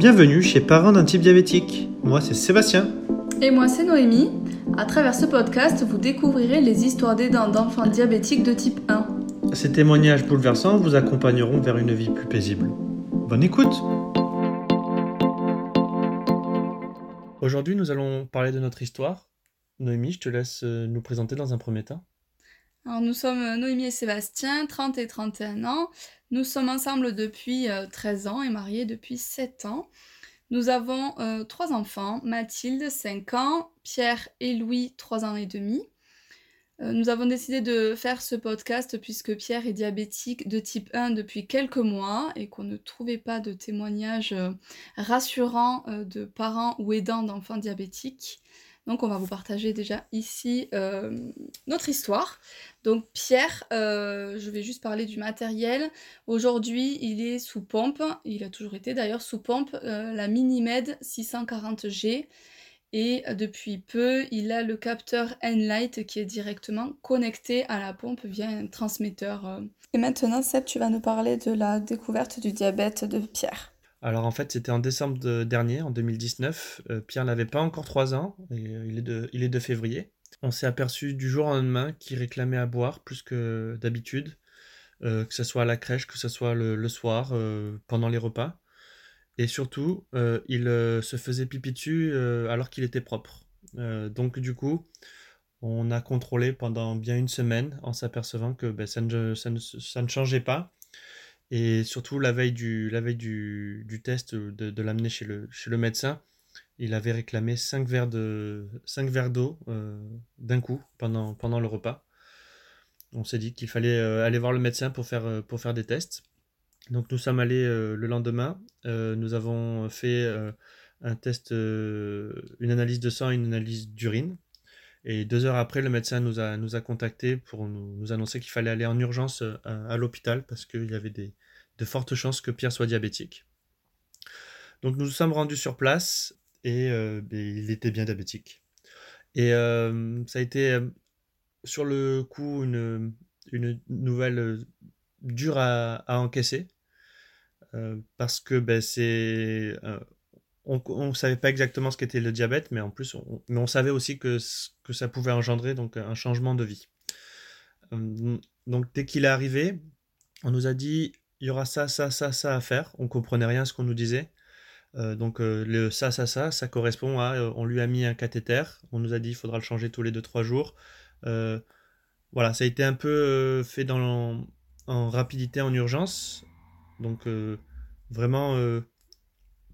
Bienvenue chez Parents d'un type diabétique. Moi c'est Sébastien. Et moi c'est Noémie. À travers ce podcast, vous découvrirez les histoires d'aidants d'enfants diabétiques de type 1. Ces témoignages bouleversants vous accompagneront vers une vie plus paisible. Bonne écoute! Aujourd'hui, nous allons parler de notre histoire. Noémie, je te laisse nous présenter dans un premier temps. Alors, nous sommes Noémie et Sébastien, 30 et 31 ans. Nous sommes ensemble depuis 13 ans et mariés depuis 7 ans. Nous avons 3 enfants, Mathilde, 5 ans, Pierre et Louis, 3 ans et demi. Nous avons décidé de faire ce podcast puisque Pierre est diabétique de type 1 depuis quelques mois et qu'on ne trouvait pas de témoignages rassurants de parents ou aidants d'enfants diabétiques. Donc on va vous partager déjà ici notre histoire. Donc Pierre, je vais juste parler du matériel. Aujourd'hui, il est sous pompe, il a toujours été d'ailleurs sous pompe, la MiniMed 640G. Et depuis peu, il a le capteur Enlite qui est directement connecté à la pompe via un transmetteur. Et maintenant Seb, tu vas nous parler de la découverte du diabète de Pierre. Alors en fait, c'était en décembre dernier, en 2019. Pierre n'avait pas encore 3 ans, et il est de février. On s'est aperçu du jour au lendemain qu'il réclamait à boire plus que d'habitude, que ce soit à la crèche, que ce soit le soir, pendant les repas. Et surtout, il se faisait pipi dessus alors qu'il était propre. Donc du coup, on a contrôlé pendant bien une semaine en s'apercevant que ça ne changeait pas. Et surtout, la veille du test, de l'amener chez le médecin, il avait réclamé 5 verres d'eau d'un coup pendant le repas. On s'est dit qu'il fallait aller voir le médecin pour faire des tests. Donc nous sommes allés le lendemain. Nous avons fait un test, une analyse de sang et une analyse d'urine. Et 2 heures après, le médecin nous a contactés pour nous annoncer qu'il fallait aller en urgence à l'hôpital parce qu'il y avait de fortes chances que Pierre soit diabétique. Donc nous nous sommes rendus sur place et il était bien diabétique. Et ça a été sur le coup une nouvelle dure à encaisser parce que c'est... On ne savait pas exactement ce qu'était le diabète, mais en plus, on savait aussi que ça pouvait engendrer donc, un changement de vie. Donc, dès qu'il est arrivé, on nous a dit « il y aura ça à faire ». On ne comprenait rien à ce qu'on nous disait. Le ça correspond à « on lui a mis un cathéter ». On nous a dit « il faudra le changer tous les 2-3 jours ». Voilà, ça a été un peu fait en rapidité, en urgence. Donc, vraiment...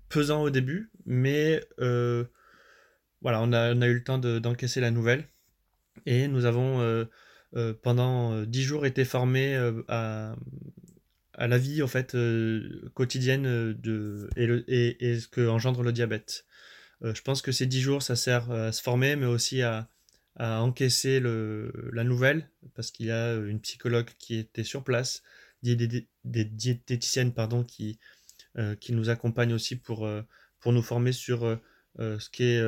pesant au début, mais voilà, on a eu le temps d'encaisser la nouvelle et nous avons pendant 10 jours été formés à la vie en fait quotidienne et ce que engendre le diabète. Je pense que ces 10 jours ça sert à se former mais aussi à encaisser la nouvelle parce qu'il y a une psychologue qui était sur place, des diététiciennes pardon qui nous accompagne aussi pour nous former sur ce qu'est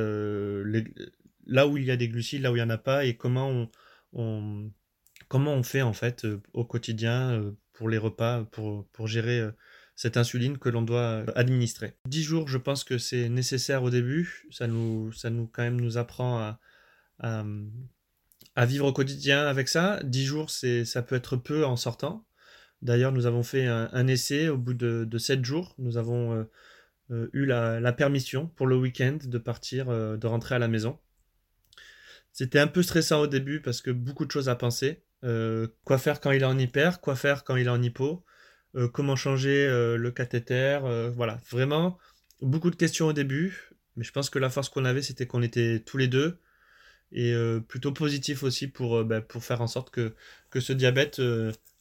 là où il y a des glucides, là où il n'y en a pas, et comment on fait en fait au quotidien pour les repas, pour gérer cette insuline que l'on doit administrer. 10 jours, je pense que c'est nécessaire au début, ça nous quand même nous apprend à vivre au quotidien avec ça. 10 jours, ça peut être peu en sortant. D'ailleurs, nous avons fait un essai au bout de 7 jours. Nous avons eu la permission pour le week-end de partir, de rentrer à la maison. C'était un peu stressant au début parce que beaucoup de choses à penser. Quoi faire quand il est en hyper, quoi faire quand il est en hypo, comment changer le cathéter. Voilà, vraiment beaucoup de questions au début. Mais je pense que la force qu'on avait, c'était qu'on était tous les deux. Et plutôt positif aussi pour faire en sorte que ce diabète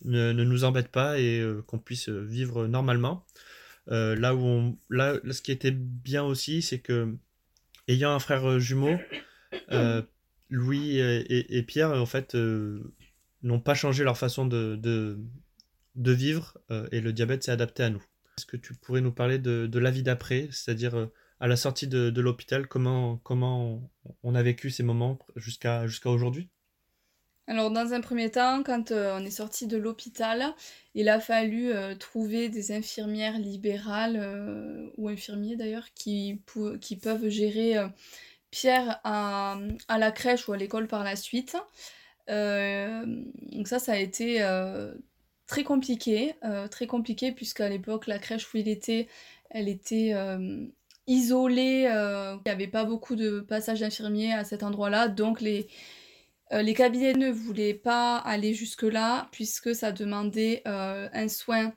ne nous embête pas et qu'on puisse vivre normalement. Là, ce qui était bien aussi, c'est que ayant un frère jumeau, Louis et Pierre en fait n'ont pas changé leur façon de vivre et le diabète s'est adapté à nous. Est-ce que tu pourrais nous parler de la vie d'après, c'est-à-dire à la sortie de l'hôpital, comment on a vécu ces moments jusqu'à aujourd'hui ? Alors dans un premier temps, quand on est sorti de l'hôpital, il a fallu trouver des infirmières libérales ou infirmiers d'ailleurs qui peuvent gérer Pierre à la crèche ou à l'école par la suite. Donc ça a été très compliqué puisqu'à l'époque la crèche où il était, elle était isolée, il n'y avait pas beaucoup de passages d'infirmiers à cet endroit-là, donc les cabinets ne voulaient pas aller jusque-là puisque ça demandait un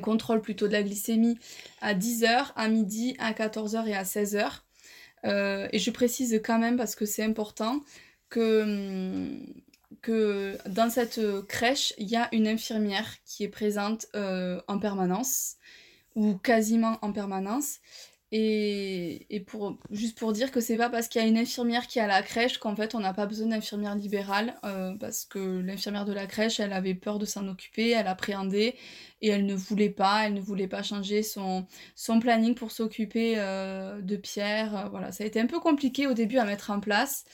contrôle plutôt de la glycémie à 10h, à midi, à 14h et à 16h. Et je précise quand même parce que c'est important que dans cette crèche, il y a une infirmière qui est présente en permanence ou quasiment en permanence. Et juste pour dire que c'est pas parce qu'il y a une infirmière qui est à la crèche qu'en fait on n'a pas besoin d'infirmière libérale parce que l'infirmière de la crèche elle avait peur de s'en occuper, elle appréhendait et elle ne voulait pas changer son planning pour s'occuper de Pierre. Voilà, ça a été un peu compliqué au début à mettre en place.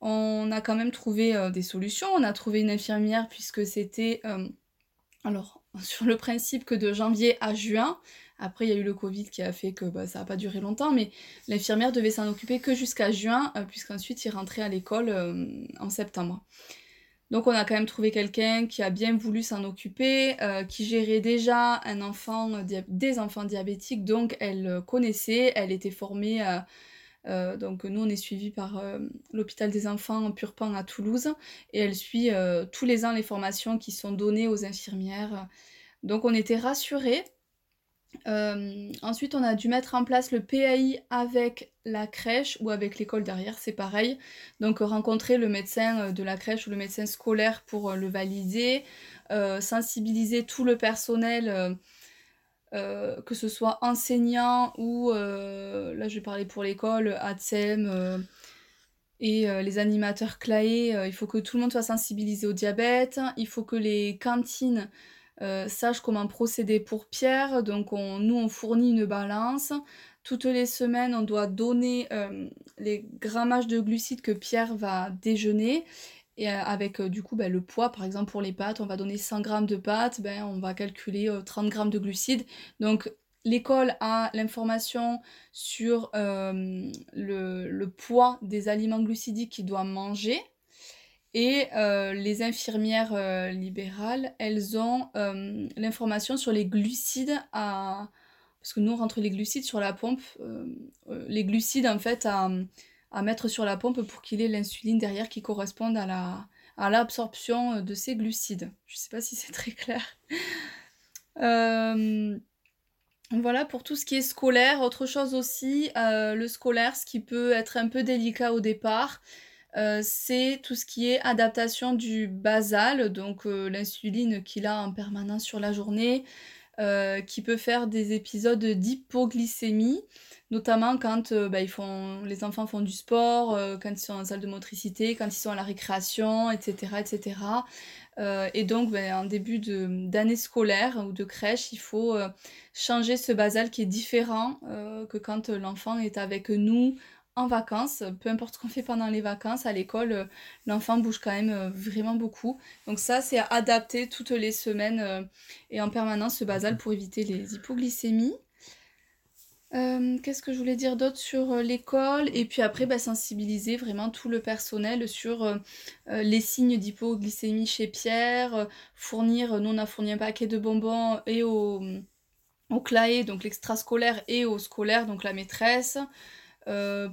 On a quand même trouvé des solutions, on a trouvé une infirmière puisque c'était sur le principe que de janvier à juin. Après, il y a eu le Covid qui a fait que ça n'a pas duré longtemps, mais l'infirmière devait s'en occuper que jusqu'à juin, puisqu'ensuite, il rentrait à l'école en septembre. Donc, on a quand même trouvé quelqu'un qui a bien voulu s'en occuper, qui gérait déjà des enfants diabétiques, donc elle connaissait, elle était formée. Donc nous, on est suivis par l'hôpital des enfants Purpan à Toulouse, et elle suit tous les ans les formations qui sont données aux infirmières. Donc, on était rassurés. Ensuite on a dû mettre en place le PAI avec la crèche ou avec l'école derrière, c'est pareil, donc rencontrer le médecin de la crèche ou le médecin scolaire pour le valider, sensibiliser tout le personnel, que ce soit enseignant ou là je vais parler pour l'école, ATSEM et les animateurs Claé, il faut que tout le monde soit sensibilisé au diabète, il faut que les cantines sache comment procéder pour Pierre. Donc nous on fournit une balance, toutes les semaines on doit donner les grammages de glucides que Pierre va déjeuner et avec du coup le poids. Par exemple pour les pâtes on va donner 100 g de pâtes, on va calculer 30 g de glucides. Donc l'école a l'information sur le poids des aliments glucidiques qu'il doit manger. Et les infirmières libérales, elles ont l'information sur les glucides parce que nous on rentre les glucides sur la pompe, les glucides en fait à mettre sur la pompe pour qu'il ait l'insuline derrière qui corresponde à l'absorption de ces glucides. Je ne sais pas si c'est très clair. Voilà pour tout ce qui est scolaire. Autre chose aussi, le scolaire, ce qui peut être un peu délicat au départ, c'est tout ce qui est adaptation du basal, donc l'insuline qu'il a en permanence sur la journée, qui peut faire des épisodes d'hypoglycémie, notamment quand les enfants font du sport, quand ils sont en salle de motricité, quand ils sont à la récréation, etc. etc. Et donc en début d'année scolaire ou de crèche, il faut changer ce basal qui est différent que quand l'enfant est avec nous en vacances. Peu importe ce qu'on fait pendant les vacances, à l'école, l'enfant bouge quand même vraiment beaucoup. Donc ça, c'est à adapter toutes les semaines et en permanence ce basal pour éviter les hypoglycémies. Qu'est-ce que je voulais dire d'autre sur l'école ? Et puis après, sensibiliser vraiment tout le personnel sur les signes d'hypoglycémie chez Pierre, nous on a fourni un paquet de bonbons et au CLAE, donc l'extrascolaire, et au scolaire, donc la maîtresse.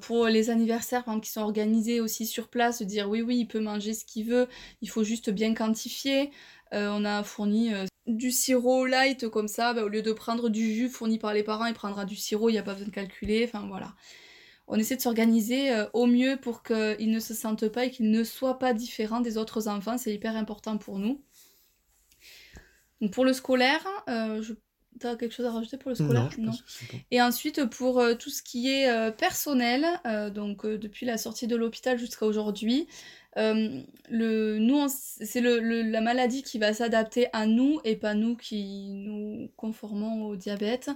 Pour les anniversaires par exemple, qui sont organisés aussi sur place, dire oui il peut manger ce qu'il veut, il faut juste bien quantifier. On a fourni du sirop light, comme ça au lieu de prendre du jus fourni par les parents, il prendra du sirop, il n'y a pas besoin de calculer. Voilà, on essaie de s'organiser au mieux pour qu'ils ne se sentent pas et qu'ils ne soient pas différents des autres enfants, c'est hyper important pour nous. Donc, pour le scolaire, t'as quelque chose à rajouter pour le scolaire ? Non. Et ensuite, pour tout ce qui est personnel, donc depuis la sortie de l'hôpital jusqu'à aujourd'hui, c'est la maladie qui va s'adapter à nous et pas nous qui nous conformons au diabète.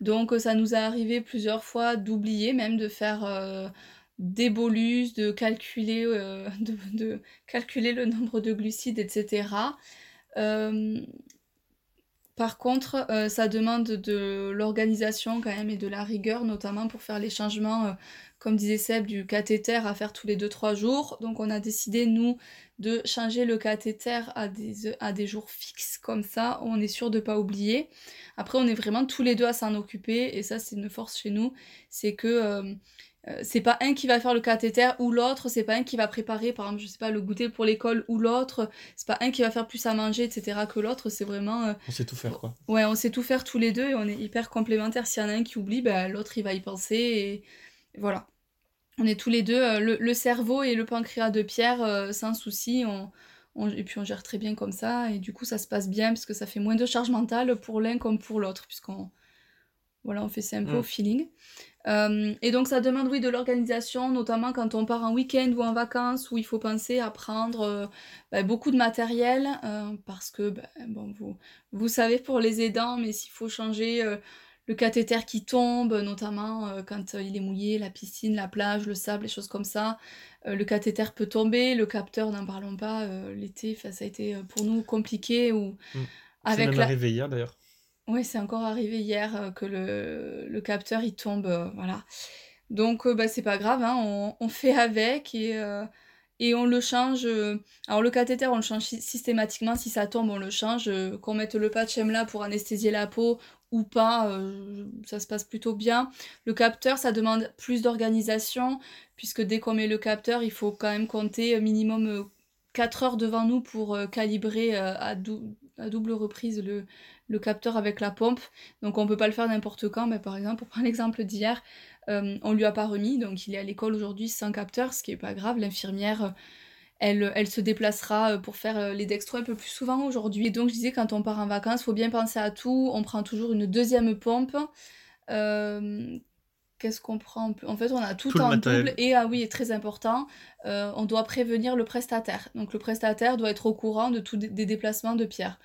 Donc ça nous a arrivé plusieurs fois d'oublier, même de faire d'ébolus, de calculer, calculer le nombre de glucides, etc. Par contre, ça demande de l'organisation quand même et de la rigueur, notamment pour faire les changements, comme disait Seb, du cathéter à faire tous les 2-3 jours. Donc on a décidé, nous, de changer le cathéter à des jours fixes, comme ça on est sûr de ne pas oublier. Après, on est vraiment tous les deux à s'en occuper, et ça c'est une force chez nous, c'est que... c'est pas un qui va faire le cathéter ou l'autre, c'est pas un qui va préparer, par exemple, je sais pas, le goûter pour l'école ou l'autre, c'est pas un qui va faire plus à manger, etc. que l'autre, c'est vraiment... On sait tout faire, quoi. Ouais, on sait tout faire tous les deux et on est hyper complémentaires. S'il y en a un qui oublie, bah, l'autre, il va y penser et voilà. On est tous les deux, le cerveau et le pancréas de Pierre, sans souci, et puis on gère très bien comme ça, et du coup, ça se passe bien, parce que ça fait moins de charge mentale pour l'un comme pour l'autre, puisqu'on... Voilà, on fait ça un peu au feeling. Et donc, ça demande, oui, de l'organisation, notamment quand on part en week-end ou en vacances, où il faut penser à prendre beaucoup de matériel, parce que, vous savez, pour les aidants, mais s'il faut changer le cathéter qui tombe, notamment quand il est mouillé, la piscine, la plage, le sable, les choses comme ça, le cathéter peut tomber, le capteur, n'en parlons pas, l'été, ça a été pour nous compliqué. C'est même arrivé hier, d'ailleurs. Oui, c'est encore arrivé hier que le capteur, il tombe, voilà. Donc, c'est pas grave, hein, on fait avec et on le change. Alors, le cathéter, on le change systématiquement. Si ça tombe, on le change. Qu'on mette le patch M-là pour anesthésier la peau ou pas, ça se passe plutôt bien. Le capteur, ça demande plus d'organisation, puisque dès qu'on met le capteur, il faut quand même compter minimum 4 heures devant nous pour calibrer à double reprise le capteur avec la pompe. Donc on peut pas le faire n'importe quand. Mais par exemple, pour prendre l'exemple d'hier, on lui a pas remis, donc il est à l'école aujourd'hui sans capteur, ce qui est pas grave. L'infirmière, elle se déplacera pour faire les dextros un peu plus souvent aujourd'hui. Et donc je disais, quand on part en vacances, faut bien penser à tout. On prend toujours une deuxième pompe. Qu'est-ce qu'on prend ? En fait, on a tout en double. Et ah oui, est très important, on doit prévenir le prestataire. Donc le prestataire doit être au courant de tous des déplacements de Pierre.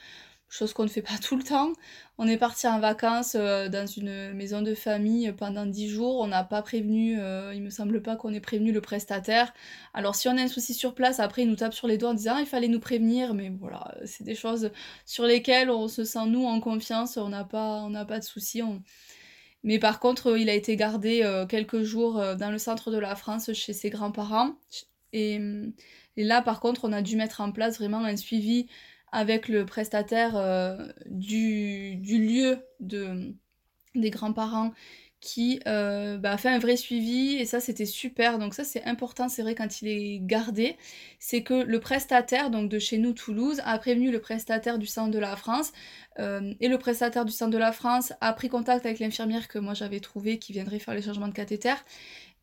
Chose qu'on ne fait pas tout le temps. On est parti en vacances dans une maison de famille pendant 10 jours. On n'a pas prévenu, il me semble pas qu'on ait prévenu le prestataire. Alors si on a un souci sur place, après il nous tape sur les doigts en disant il fallait nous prévenir. Mais voilà, c'est des choses sur lesquelles on se sent nous en confiance. On n'a pas de soucis. Mais par contre, il a été gardé quelques jours dans le centre de la France chez ses grands-parents. Et là, par contre, on a dû mettre en place vraiment un suivi avec le prestataire du lieu des grands-parents qui a fait un vrai suivi. Et ça, c'était super. Donc ça, c'est important, c'est vrai, quand il est gardé. C'est que le prestataire, donc de chez nous, Toulouse, a prévenu le prestataire du centre de la France. Et le prestataire du centre de la France a pris contact avec l'infirmière que moi, j'avais trouvée, qui viendrait faire les changements de cathéter.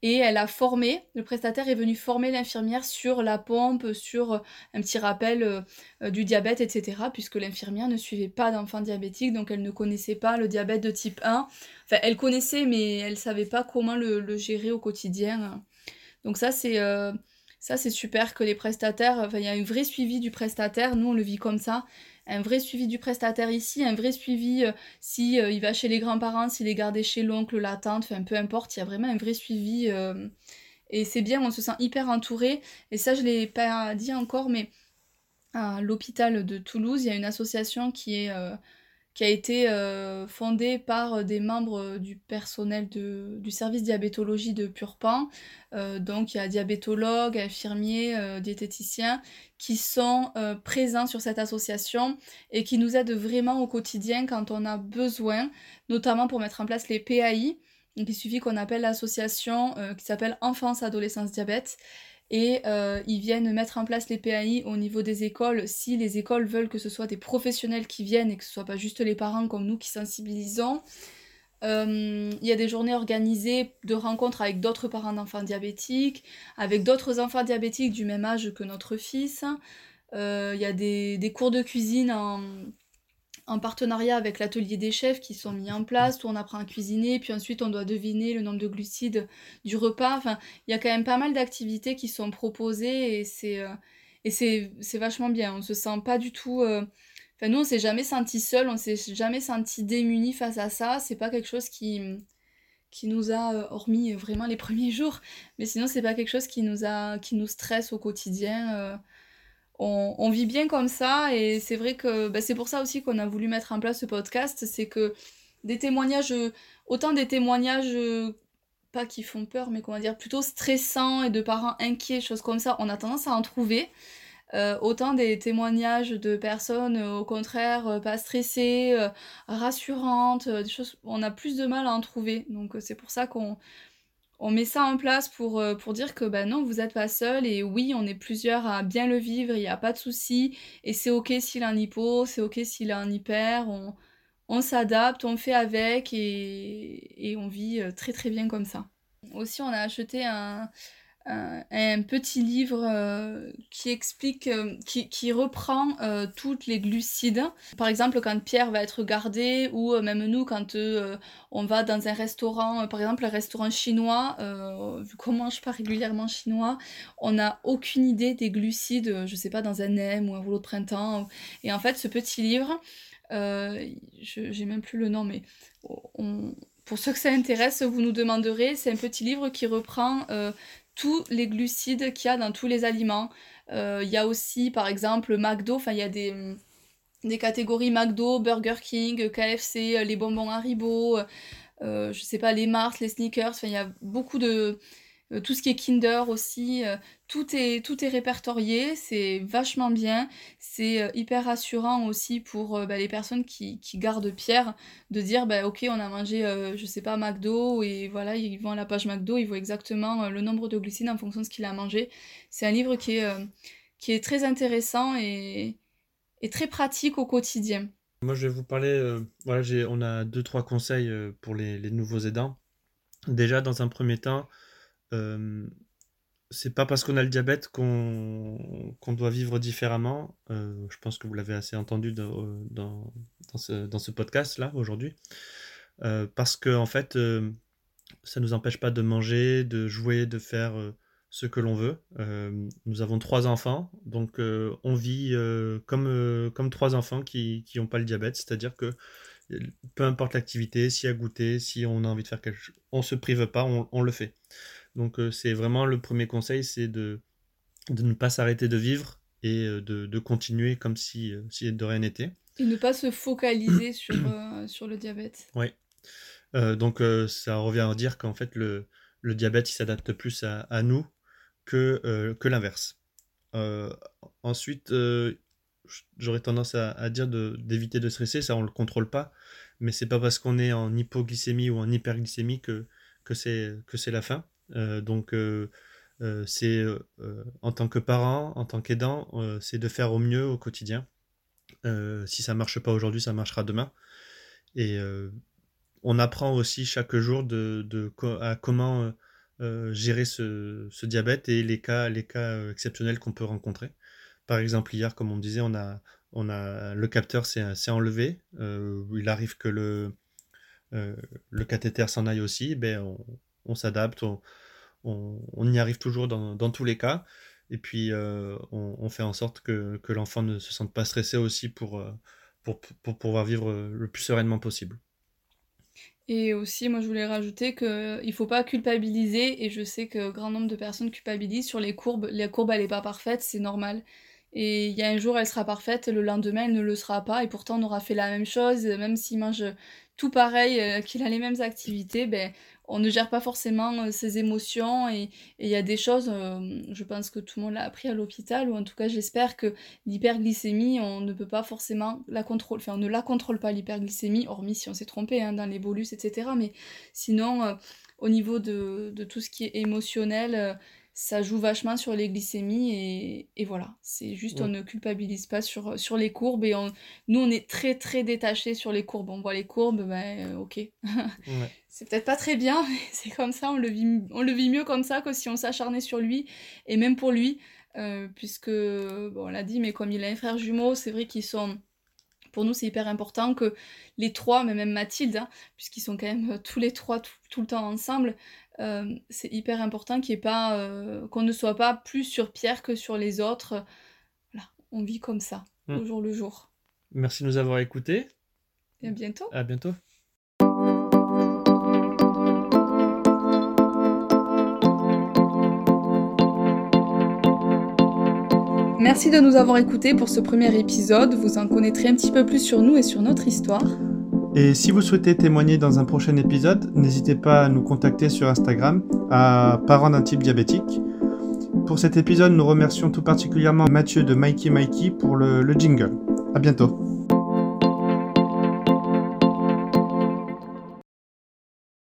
Et elle a formé, le prestataire est venu former l'infirmière sur la pompe, sur un petit rappel du diabète, etc. Puisque l'infirmière ne suivait pas d'enfants diabétiques, donc elle ne connaissait pas le diabète de type 1. Enfin, elle connaissait, mais elle ne savait pas comment le gérer au quotidien. Donc ça, c'est super que les prestataires... Enfin, il y a un vrai suivi du prestataire, nous on le vit comme ça. Un vrai suivi du prestataire ici, un vrai suivi si il va chez les grands-parents, s'il est gardé chez l'oncle, la tante, enfin peu importe, il y a vraiment un vrai suivi et c'est bien, on se sent hyper entouré. Et ça, je l'ai pas dit encore, mais à l'hôpital de Toulouse, il y a une association qui a été fondée par des membres du personnel du service diabétologie de Purpan. Donc il y a diabétologues, infirmiers, diététiciens qui sont présents sur cette association et qui nous aident vraiment au quotidien quand on a besoin, notamment pour mettre en place les PAI. Donc il suffit qu'on appelle l'association qui s'appelle Enfance, Adolescence, Diabète. Et ils viennent mettre en place les PAI au niveau des écoles, si les écoles veulent que ce soit des professionnels qui viennent et que ce soit pas juste les parents comme nous qui sensibilisons. Il y a des journées organisées de rencontres avec d'autres parents d'enfants diabétiques, avec d'autres enfants diabétiques du même âge que notre fils. Il y a des cours de cuisine en partenariat avec l'atelier des chefs qui sont mis en place, où on apprend à cuisiner, puis ensuite on doit deviner le nombre de glucides du repas. Enfin, il y a quand même pas mal d'activités qui sont proposées et c'est vachement bien. On se sent pas du tout... Enfin, nous, on s'est jamais senti seul, on s'est jamais senti démunis face à ça. C'est pas quelque chose qui... qui nous a, hormis vraiment les premiers jours, mais sinon c'est pas quelque chose qui nous stresse au quotidien. On vit bien comme ça, et c'est vrai que c'est pour ça aussi qu'on a voulu mettre en place ce podcast, c'est que des témoignages, autant des témoignages pas qui font peur, mais comment dire, plutôt stressants et de parents inquiets, choses comme ça, on a tendance à en trouver. Autant des témoignages de personnes au contraire pas stressées, rassurantes, des choses, on a plus de mal à en trouver. Donc c'est pour ça qu'on met ça en place pour dire que non, vous n'êtes pas seul, et oui, on est plusieurs à bien le vivre, il n'y a pas de souci, et c'est ok s'il a un hypo, c'est ok s'il a un hyper, on s'adapte, on fait avec, et on vit très très bien comme ça. Aussi, on a acheté un petit livre qui explique, qui reprend toutes les glucides. Par exemple, quand Pierre va être gardé, ou même nous, quand on va dans un restaurant, par exemple un restaurant chinois, vu qu'on mange pas régulièrement chinois, on n'a aucune idée des glucides, je sais pas, dans un M ou un rouleau de printemps. Et en fait, ce petit livre, j'ai même plus le nom, mais pour ceux que ça intéresse, vous nous demanderez, c'est un petit livre qui reprend tous les glucides qu'il y a dans tous les aliments. Il y a aussi, par exemple, McDo, il y a des catégories McDo, Burger King, KFC, les bonbons Haribo, je sais pas, les Mars, les Snickers, il y a beaucoup de... tout ce qui est Kinder aussi, tout est répertorié, c'est vachement bien, c'est hyper rassurant aussi pour les personnes qui gardent Pierre, de dire ok, on a mangé je sais pas McDo, et voilà, ils vont à la page McDo, ils voient exactement le nombre de glucides en fonction de ce qu'il a mangé. C'est un livre qui est très intéressant et très pratique au quotidien. Moi, je vais vous parler, voilà, on a 2-3 conseils pour les nouveaux aidants. Déjà, dans un premier temps, c'est pas parce qu'on a le diabète qu'on doit vivre différemment. Je pense que vous l'avez assez entendu dans ce podcast là aujourd'hui, parce que en fait ça nous empêche pas de manger, de jouer, de faire ce que l'on veut. Nous avons 3 enfants, donc on vit comme 3 enfants qui n'ont pas le diabète, c'est-à-dire que peu importe l'activité, si à goûter, si on a envie de faire quelque chose, on se prive pas, on le fait. Donc c'est vraiment le premier conseil, c'est de ne pas s'arrêter de vivre, et de continuer comme si de rien n'était. Et ne pas se focaliser sur le diabète. Oui. Donc ça revient à dire qu'en fait le diabète, il s'adapte plus à nous que l'inverse. Ensuite, j'aurais tendance à dire d'éviter de stresser, ça on le contrôle pas, mais c'est pas parce qu'on est en hypoglycémie ou en hyperglycémie que c'est la fin. Donc c'est en tant que parent, en tant qu'aidant, c'est de faire au mieux au quotidien. Si ça marche pas aujourd'hui, ça marchera demain. Et on apprend aussi chaque jour à comment gérer ce diabète et les cas exceptionnels qu'on peut rencontrer. Par exemple, hier, comme on disait, on a le capteur s'est enlevé. Il arrive que le cathéter s'en aille aussi. On s'adapte, on y arrive toujours dans tous les cas. Et puis, on fait en sorte que l'enfant ne se sente pas stressé aussi pour pouvoir vivre le plus sereinement possible. Et aussi, moi, je voulais rajouter qu'il ne faut pas culpabiliser. Et je sais que grand nombre de personnes culpabilisent sur les courbes. La courbe, elle n'est pas parfaite, c'est normal. Et il y a un jour, elle sera parfaite, le lendemain, elle ne le sera pas. Et pourtant, on aura fait la même chose, même s'il mange tout pareil, qu'il a les mêmes activités, on ne gère pas forcément ses émotions, et il y a des choses, je pense que tout le monde l'a appris à l'hôpital, ou en tout cas j'espère, que l'hyperglycémie, on ne peut pas forcément la contrôler, enfin on ne la contrôle pas, l'hyperglycémie, hormis si on s'est trompé dans les bolus, etc. Mais sinon, au niveau de tout ce qui est émotionnel, ça joue vachement sur les glycémies, et voilà, c'est juste, ouais. On ne culpabilise pas sur les courbes, et nous on est très très détachés sur les courbes, on voit les courbes, ok, ouais. C'est peut-être pas très bien, mais c'est comme ça, on le vit mieux comme ça que si on s'acharnait sur lui, et même pour lui, puisque, on l'a dit, mais comme il a un frère jumeau, c'est vrai qu'ils sont... Pour nous, c'est hyper important que les 3, mais même Mathilde, puisqu'ils sont quand même tous les 3 tout le temps ensemble, c'est hyper important qu'on ne soit pas plus sur Pierre que sur les autres. Voilà, on vit comme ça, au jour le jour. Merci de nous avoir écoutés. Et à bientôt. À bientôt. Merci de nous avoir écoutés pour ce premier épisode, vous en connaîtrez un petit peu plus sur nous et sur notre histoire. Et si vous souhaitez témoigner dans un prochain épisode, n'hésitez pas à nous contacter sur Instagram à Parents d'un type diabétique. Pour cet épisode, nous remercions tout particulièrement Mathieu de Mikey pour le jingle. À bientôt.